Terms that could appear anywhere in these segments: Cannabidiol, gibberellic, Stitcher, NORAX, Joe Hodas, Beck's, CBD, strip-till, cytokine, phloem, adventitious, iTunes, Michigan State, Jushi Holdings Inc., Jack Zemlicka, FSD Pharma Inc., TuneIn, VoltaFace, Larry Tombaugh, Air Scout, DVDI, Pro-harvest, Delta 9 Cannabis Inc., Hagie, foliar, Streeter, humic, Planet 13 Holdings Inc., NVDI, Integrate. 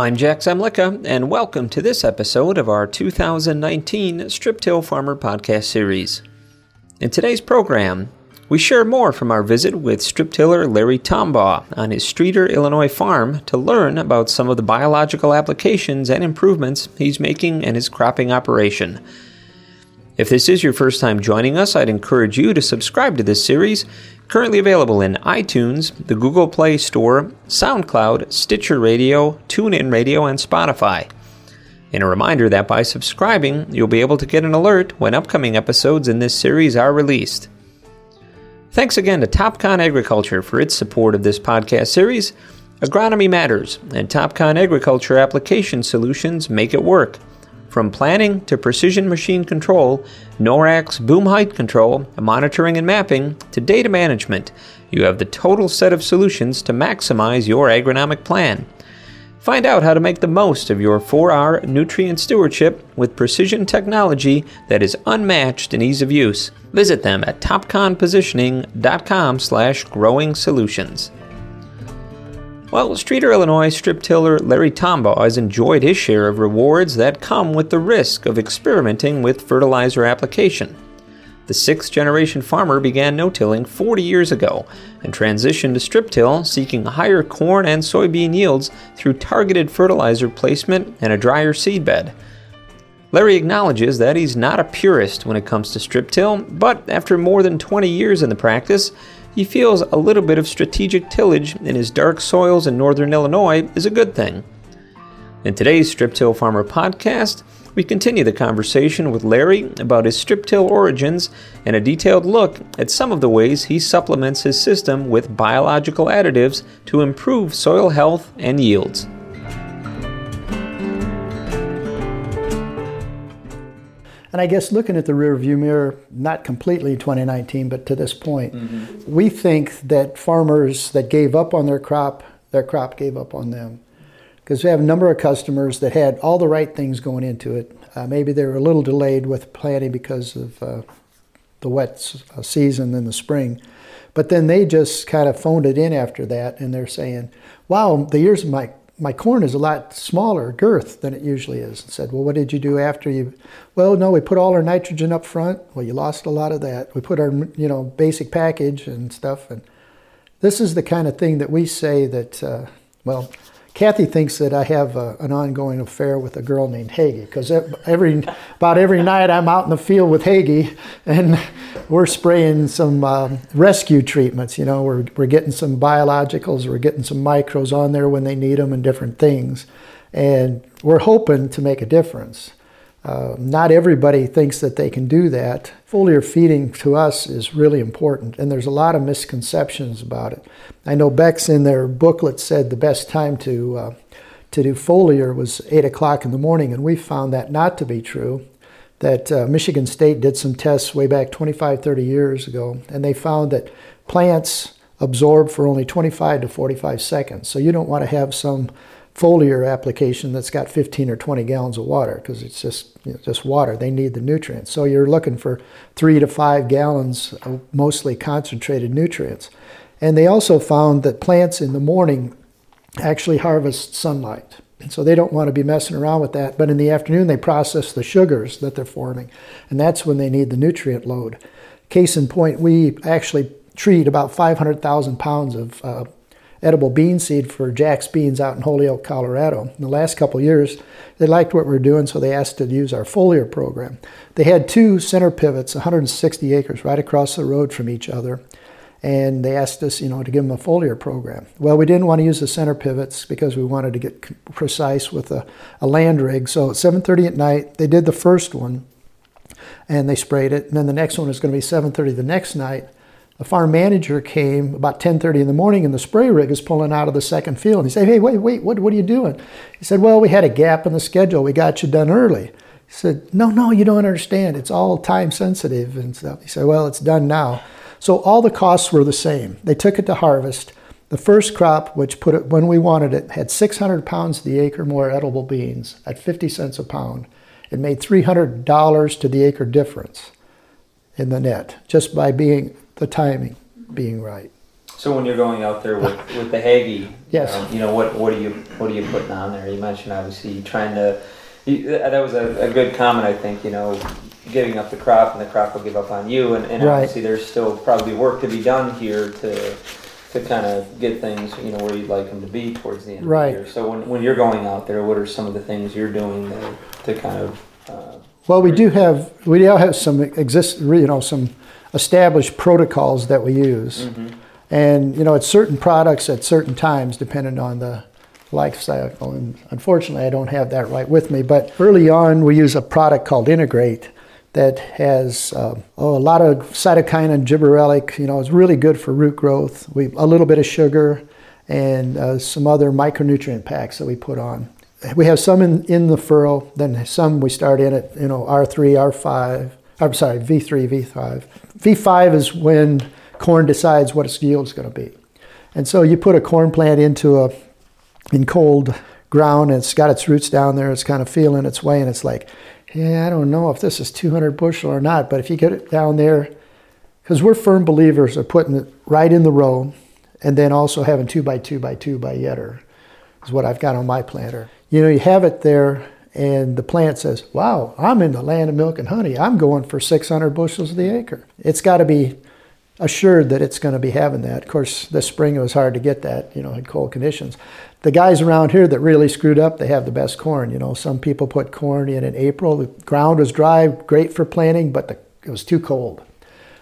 I'm Jack Zemlicka, and welcome to this episode of our 2019 Strip-Till Farmer Podcast Series. In today's program, we share more from our visit with strip-tiller Larry Tombaugh on his Streeter, Illinois farm to learn about some of the biological applications and improvements he's making in his cropping operation. If this is your first time joining us, I'd encourage you to subscribe to this series, currently available in iTunes, the Google Play Store, SoundCloud, Stitcher Radio, TuneIn Radio, and Spotify. And a reminder that by subscribing, you'll be able to get an alert when upcoming episodes in this series are released. Thanks again to Topcon Agriculture for its support of this podcast series. Agronomy matters, and Topcon Agriculture application solutions make it work. From planning to precision machine control, NORAX boom height control, monitoring and mapping, to data management, you have the total set of solutions to maximize your agronomic plan. Find out how to make the most of your 4R nutrient stewardship with precision technology that is unmatched in ease of use. Visit them at topconpositioning.com/growing-solutions. Well, Streeter, Illinois strip-tiller Larry Tombaugh has enjoyed his share of rewards that come with the risk of experimenting with fertilizer application. The sixth-generation farmer began no-tilling 40 years ago and transitioned to strip-till, seeking higher corn and soybean yields through targeted fertilizer placement and a drier seedbed. Larry acknowledges that he's not a purist when it comes to strip-till, but after more than 20 years in the practice, he feels a little bit of strategic tillage in his dark soils in northern Illinois is a good thing. In today's Strip-Till Farmer podcast, we continue the conversation with Larry about his strip-till origins and a detailed look at some of the ways he supplements his system with biological additives to improve soil health and yields. And I guess looking at the rearview mirror, not completely 2019, but to this point, We think that farmers that gave up on their crop gave up on them. Because we have a number of customers that had all the right things going into it. Maybe they were a little delayed with planting because of the wet season in the spring. But then they just kind of phoned it in after that, and they're saying, wow, the years of my corn is a lot smaller girth than it usually is. And said, well, what did you do after you? Well, no, we put all our nitrogen up front. Well, you lost a lot of that. We put our, basic package and stuff. And this is the kind of thing that we say that, Kathy thinks that I have an ongoing affair with a girl named Hagie, because about every night I'm out in the field with Hagie, and we're spraying some rescue treatments. We're getting some biologicals, we're getting some micros on there when they need them, and different things, and we're hoping to make a difference. Not everybody thinks that they can do that. Foliar feeding to us is really important, and there's a lot of misconceptions about it. I know Beck's in their booklet said the best time to do foliar was 8 o'clock in the morning, and we found that not to be true. That Michigan State did some tests way back 25, 30 years ago, and they found that plants absorb for only 25 to 45 seconds. So you don't want to have some foliar application that's got 15 or 20 gallons of water, because it's just water. They need the nutrients. So you're looking for 3 to 5 gallons of mostly concentrated nutrients. And they also found that plants in the morning actually harvest sunlight. So they don't want to be messing around with that. But in the afternoon, they process the sugars that they're forming. And that's when they need the nutrient load. Case in point, we actually treat about 500,000 pounds of edible bean seed for Jack's Beans out in Holyoke, Colorado. In the last couple of years, they liked what we were doing, so they asked to use our foliar program. They had 2 center pivots, 160 acres, right across the road from each other, and they asked us, to give them a foliar program. Well, we didn't want to use the center pivots because we wanted to get precise with a land rig, so at 7:30 at night, they did the first one, and they sprayed it, and then the next one was going to be 7:30 the next night. The farm manager came about 10:30 in the morning, and the spray rig is pulling out of the second field. He said, hey, wait, what are you doing? He said, well, we had a gap in the schedule. We got you done early. He said, no, you don't understand. It's all time sensitive and stuff. He said, well, it's done now. So all the costs were the same. They took it to harvest. The first crop, which put it when we wanted it, had 600 pounds to the acre more edible beans at 50 cents a pound. It made $300 to the acre difference in the net just by the timing being right. So when you're going out there with the Hagie, yes, you know, what are you putting on there? You mentioned obviously trying to. That was a good comment, I think. You know, giving up the crop, and the crop will give up on you. And right. Obviously, there's still probably work to be done here to kind of get things, you know, where you'd like them to be towards the end right. of the year. So when you're going out there, what are some of the things you're doing to kind of? Well, we now have some established protocols that we use, mm-hmm. and you know, it's certain products at certain times, depending on the life cycle. And unfortunately, I don't have that right with me. But early on, we use a product called Integrate that has a lot of cytokine and gibberellic. You know, it's really good for root growth. A little bit of sugar and some other micronutrient packs that we put on. We have some in the furrow, then some we start in at, you know, R3, R5. I'm sorry, V3, V5. V5 is when corn decides what its yield's going to be. And so you put a corn plant in cold ground, and it's got its roots down there. It's kind of feeling its way, and it's like, yeah, I don't know if this is 200 bushel or not, but if you get it down there, because we're firm believers of putting it right in the row, and then also having 2x2x2x yetter is what I've got on my planter. You know, you have it there, and the plant says, wow, I'm in the land of milk and honey. I'm going for 600 bushels of the acre. It's got to be assured that it's going to be having that. Of course, this spring it was hard to get that, you know, in cold conditions. The guys around here that really screwed up, they have the best corn. You know, some people put corn in April. The ground was dry, great for planting, but it was too cold.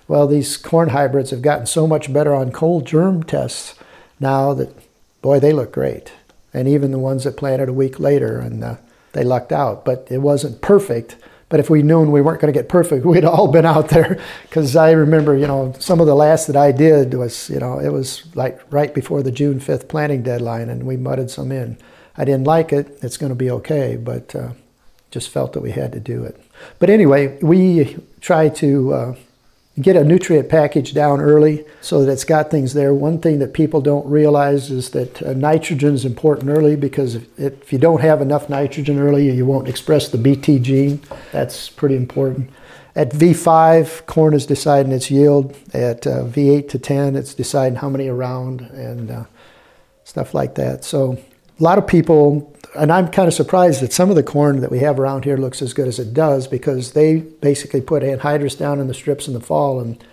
Well, these corn hybrids have gotten so much better on cold germ tests now that, boy, they look great. And even the ones that planted a week later, and they lucked out. But it wasn't perfect. But if we'd known we weren't going to get perfect, we'd all been out there. Because I remember, you know, some of the last that I did was, you know, it was like right before the June 5th planting deadline, and we mudded some in. I didn't like it. It's going to be okay, but just felt that we had to do it. But anyway, we try to get a nutrient package down early so that it's got things there. One thing that people don't realize is that nitrogen is important early, because if you don't have enough nitrogen early, you won't express the BT gene. That's pretty important. At V5, corn is deciding its yield. At V8 to 10, it's deciding how many around and stuff like that. So a lot of people, and I'm kind of surprised that some of the corn that we have around here looks as good as it does, because they basically put anhydrous down in the strips in the fall, and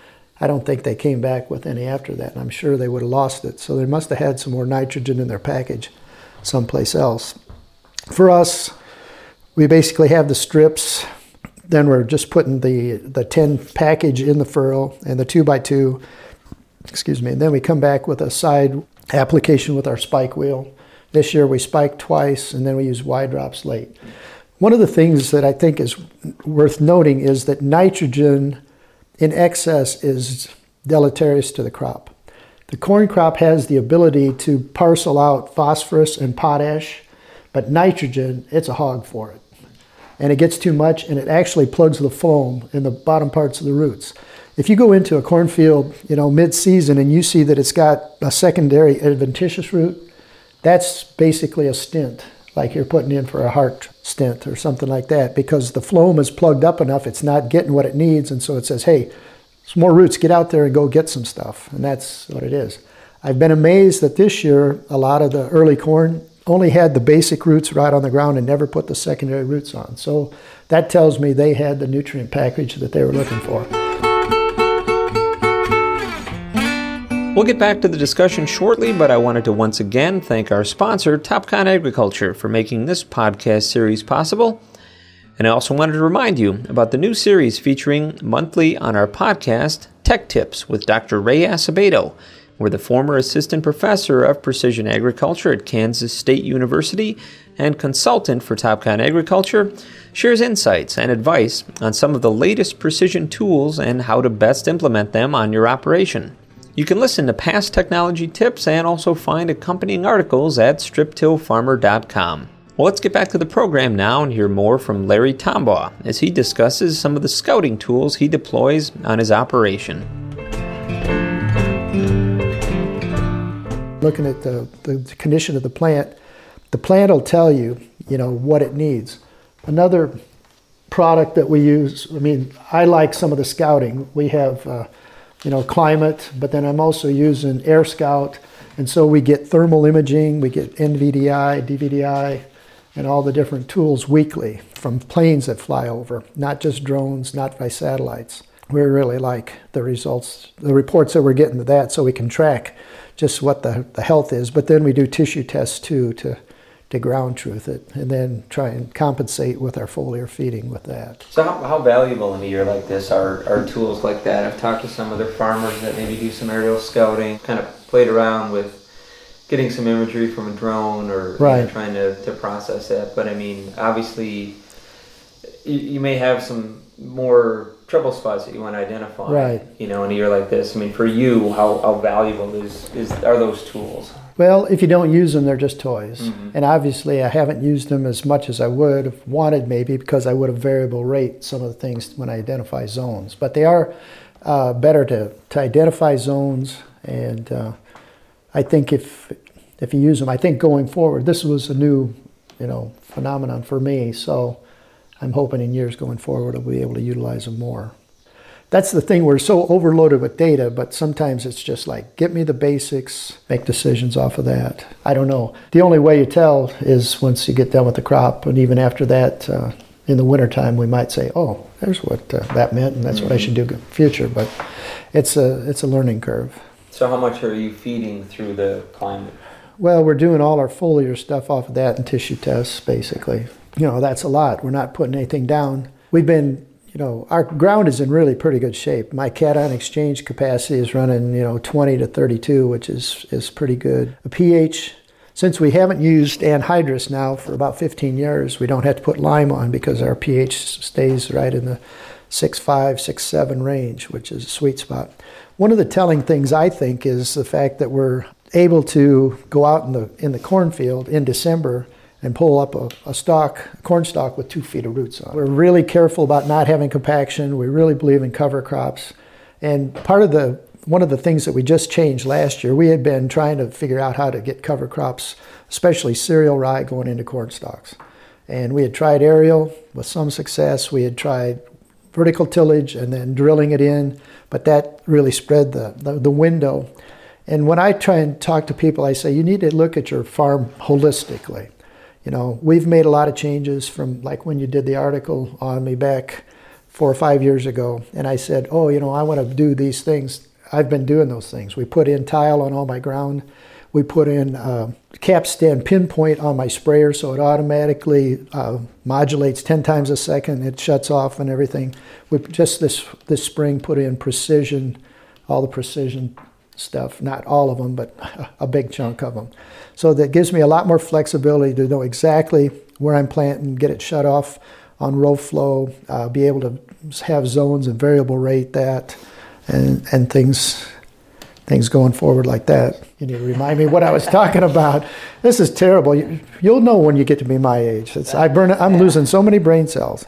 I don't think they came back with any after that. And I'm sure they would have lost it. So they must have had some more nitrogen in their package someplace else. For us, we basically have the strips. Then we're just putting the 10 package in the furrow and the 2x2, and then we come back with a side application with our spike wheel. This year we spike twice, and then we use Y drops late. One of the things that I think is worth noting is that nitrogen in excess is deleterious to the crop. The corn crop has the ability to parcel out phosphorus and potash, but nitrogen, it's a hog for it. And it gets too much, and it actually plugs the foam in the bottom parts of the roots. If you go into a cornfield, you know, mid-season, and you see that it's got a secondary adventitious root, that's basically a stent, like you're putting in for a heart stent or something like that, because the phloem is plugged up enough, it's not getting what it needs, and so it says, hey, some more roots, get out there and go get some stuff, and that's what it is. I've been amazed that this year, a lot of the early corn only had the basic roots right on the ground and never put the secondary roots on, so that tells me they had the nutrient package that they were looking for. We'll get back to the discussion shortly, but I wanted to once again thank our sponsor, Topcon Agriculture, for making this podcast series possible. And I also wanted to remind you about the new series featuring monthly on our podcast, Tech Tips with Dr. Ray Acevedo, where the former assistant professor of precision agriculture at Kansas State University and consultant for Topcon Agriculture shares insights and advice on some of the latest precision tools and how to best implement them on your operation. You can listen to past technology tips and also find accompanying articles at striptillfarmer.com. Well, let's get back to the program now and hear more from Larry Tombaugh as he discusses some of the scouting tools he deploys on his operation. Looking at the condition of the plant will tell you, you know, what it needs. Another product that we use, I like some of the scouting. We have climate, but then I'm also using Air Scout. And so we get thermal imaging, we get NVDI, DVDI, and all the different tools weekly from planes that fly over, not just drones, not by satellites. We really like the results, the reports that we're getting of that, so we can track just what the health is. But then we do tissue tests too to ground truth it, and then try and compensate with our foliar feeding with that. So how valuable in a year like this are tools like that? I've talked to some other farmers that maybe do some aerial scouting, kind of played around with getting some imagery from a drone or trying to process that. But I mean, obviously, you may have some more trouble spots that you want to identify, in a year like this. I mean, for you, how valuable are those tools? Well, if you don't use them, they're just toys. Mm-hmm. And obviously, I haven't used them as much as I would have wanted, maybe, because I would have variable rate some of the things when I identify zones. But they are better to identify zones, and I think if you use them, I think going forward, this was a new, phenomenon for me. So I'm hoping in years going forward, I'll be able to utilize them more. That's the thing, we're so overloaded with data, but sometimes it's just like, get me the basics, make decisions off of that. I don't know. The only way you tell is once you get done with the crop, and even after that, in the wintertime, we might say, oh, there's what that meant, and that's what I should do in the future, but it's a learning curve. So how much are you feeding through the climate? Well, we're doing all our foliar stuff off of that and tissue tests, basically. That's a lot. We're not putting anything down. We've been, our ground is in really pretty good shape. My cation exchange capacity is running, 20 to 32, which is pretty good. The pH, since we haven't used anhydrous now for about 15 years, we don't have to put lime on because our pH stays right in the 6.5, 6.7 range, which is a sweet spot. One of the telling things, I think, is the fact that we're able to go out in the cornfield in December and pull up a corn stalk with 2 feet of roots on it. We're really careful about not having compaction. We really believe in cover crops. And one of the things that we just changed last year, we had been trying to figure out how to get cover crops, especially cereal rye going into corn stalks. And we had tried aerial with some success. We had tried vertical tillage and then drilling it in, but that really spread the window. And when I try and talk to people, I say, you need to look at your farm holistically. We've made a lot of changes from like when you did the article on me back 4 or 5 years ago, and I said, I want to do these things. I've been doing those things. We put in tile on all my ground. We put in Capstan Pinpoint on my sprayer, so it automatically modulates 10 times a second. It shuts off and everything. We just this spring put in precision, all the precision stuff. Not all of them, but a big chunk of them. So that gives me a lot more flexibility to know exactly where I'm planting, get it shut off on row flow, be able to have zones and variable rate that, and things going forward like that. You need to remind me what I was talking about. This is terrible. You'll know when you get to be my age. I'm losing so many brain cells.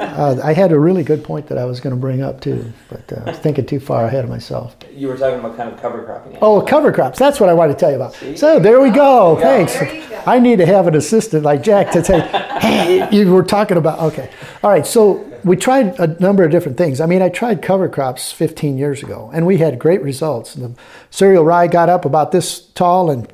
I had a really good point that I was going to bring up too, but I was thinking too far ahead of myself. You were talking about kind of cover cropping. Oh, cover crops. That's what I wanted to tell you about. See? So there we go. Thanks. Go. I need to have an assistant like Jack to say, hey, you were talking about, okay. All right. So we tried a number of different things. I mean, I tried cover crops 15 years ago, and we had great results. And the cereal rye got up about this tall and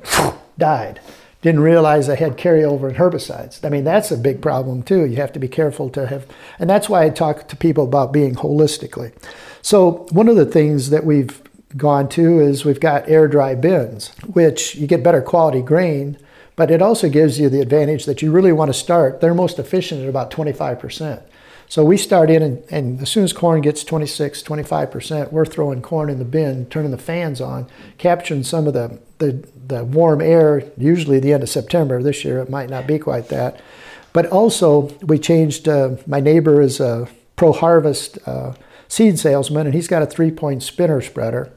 died. Didn't realize I had carryover in herbicides. I mean, that's a big problem too. You have to be careful to have, and that's why I talk to people about being holistically. So one of the things that we've gone to is we've got air dry bins, which you get better quality grain, but it also gives you the advantage that you really want to start. They're most efficient at about 25%. So we start in, and as soon as corn gets 26, 25%, we're throwing corn in the bin, turning the fans on, capturing some of the warm air, usually the end of September. This year it might not be quite that. But also we changed, my neighbor is a Pro-harvest seed salesman, and he's got a 3-point spinner spreader.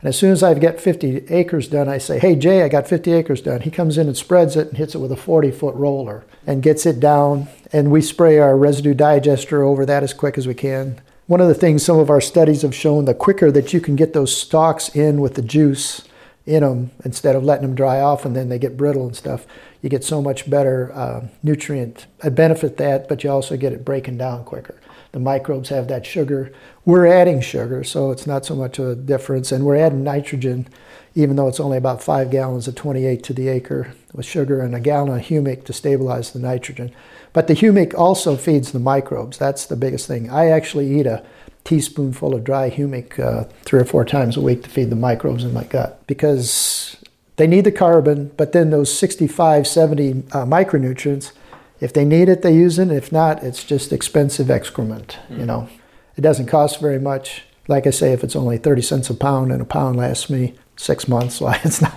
And as soon as I get 50 acres done, I say, hey, Jay, I got 50 acres done. He comes in and spreads it and hits it with a 40-foot roller and gets it down. And we spray our residue digester over that as quick as we can. One of the things some of our studies have shown, the quicker that you can get those stalks in with the juice in them instead of letting them dry off and then they get brittle and stuff, you get so much better nutrient. I benefit that, but you also get it breaking down quicker. The microbes have that sugar. We're adding sugar, so it's not so much of a difference. And we're adding nitrogen, even though it's only about 5 gallons of 28 to the acre with sugar and 1 gallon of humic to stabilize the nitrogen. But the humic also feeds the microbes. That's the biggest thing. I actually eat a teaspoonful of dry humic 3 or 4 times a week to feed the microbes in my gut, because they need the carbon, but then those 65, 70 micronutrients, if they need it, they use it. If not, it's just expensive excrement, you know. It doesn't cost very much. Like I say, if it's only 30 cents a pound, and a pound lasts me 6 months, so it's not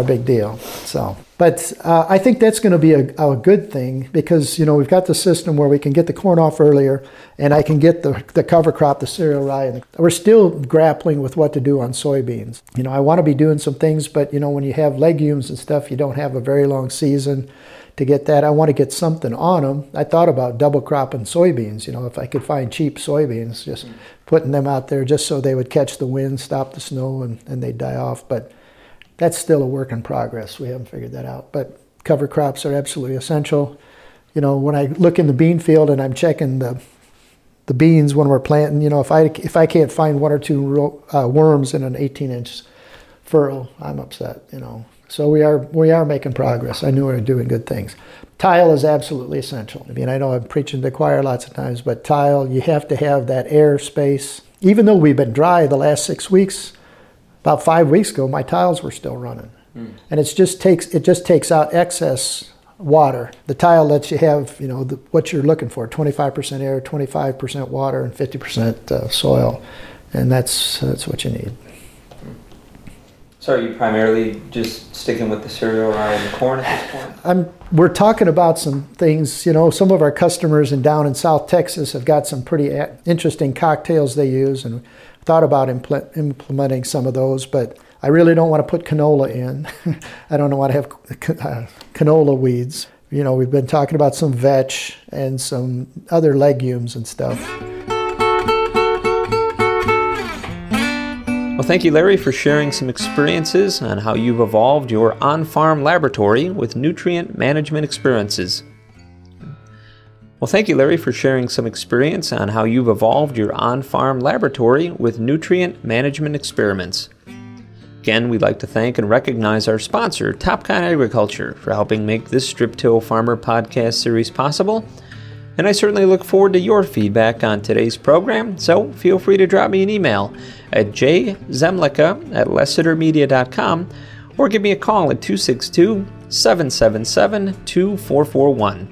a big deal. So, but I think that's going to be a good thing, because, you know, we've got the system where we can get the corn off earlier, and I can get the cover crop, the cereal rye. And we're still grappling with what to do on soybeans. You know, I want to be doing some things, but, you know, when you have legumes and stuff, you don't have a very long season to get that. I want to get something on them. I thought about double cropping soybeans, you know, if I could find cheap soybeans, just putting them out there just so they would catch the wind, stop the snow, and they'd die off. But that's still a work in progress. We haven't figured that out. But cover crops are absolutely essential. You know, when I look in the bean field and I'm checking the beans when we're planting, you know, if I can't find 1 or 2 worms in an 18-inch furrow, I'm upset, you know. So we are making progress. I knew we were doing good things. Tile is absolutely essential. I mean, I know I'm preaching to the choir lots of times, but tile, you have to have that air space. Even though we've been dry the last 6 weeks, about 5 weeks ago, my tiles were still running. And it just takes out excess water. The tile lets you have, you know, what you're looking for, 25% air, 25% water, and 50% soil. And that's what you need. So are you primarily just sticking with the cereal rye and the corn at this point? We're talking about some things, you know. Some of our customers down in South Texas have got some pretty interesting cocktails they use, and thought about implementing some of those, but I really don't want to put canola in. I don't want to have canola weeds. You know, we've been talking about some vetch and some other legumes and stuff. Well, thank you, Larry, for sharing some experiences on how you've evolved your on-farm laboratory with nutrient management experiences. Again, we'd like to thank and recognize our sponsor, Topcon Agriculture, for helping make this Strip-Till Farmer podcast series possible. And I certainly look forward to your feedback on today's program, so feel free to drop me an email at jzemlicka@lessetermedia.com or give me a call at 262-777-2441.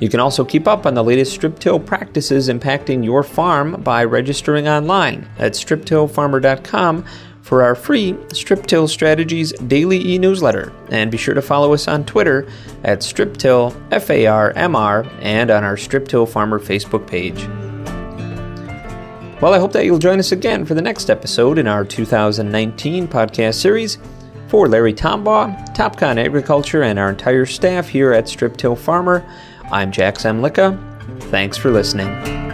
You can also keep up on the latest strip-till practices impacting your farm by registering online at striptillfarmer.com for our free Strip-Till Strategies daily e-newsletter, and be sure to follow us on Twitter at StripTillFarmr and on our Strip-Till Farmer Facebook page. Well, I hope that you'll join us again for the next episode in our 2019 podcast series. For Larry Tombaugh, Topcon Agriculture, and our entire staff here at Strip-Till Farmer, I'm Jack Zemlicka. Thanks for listening.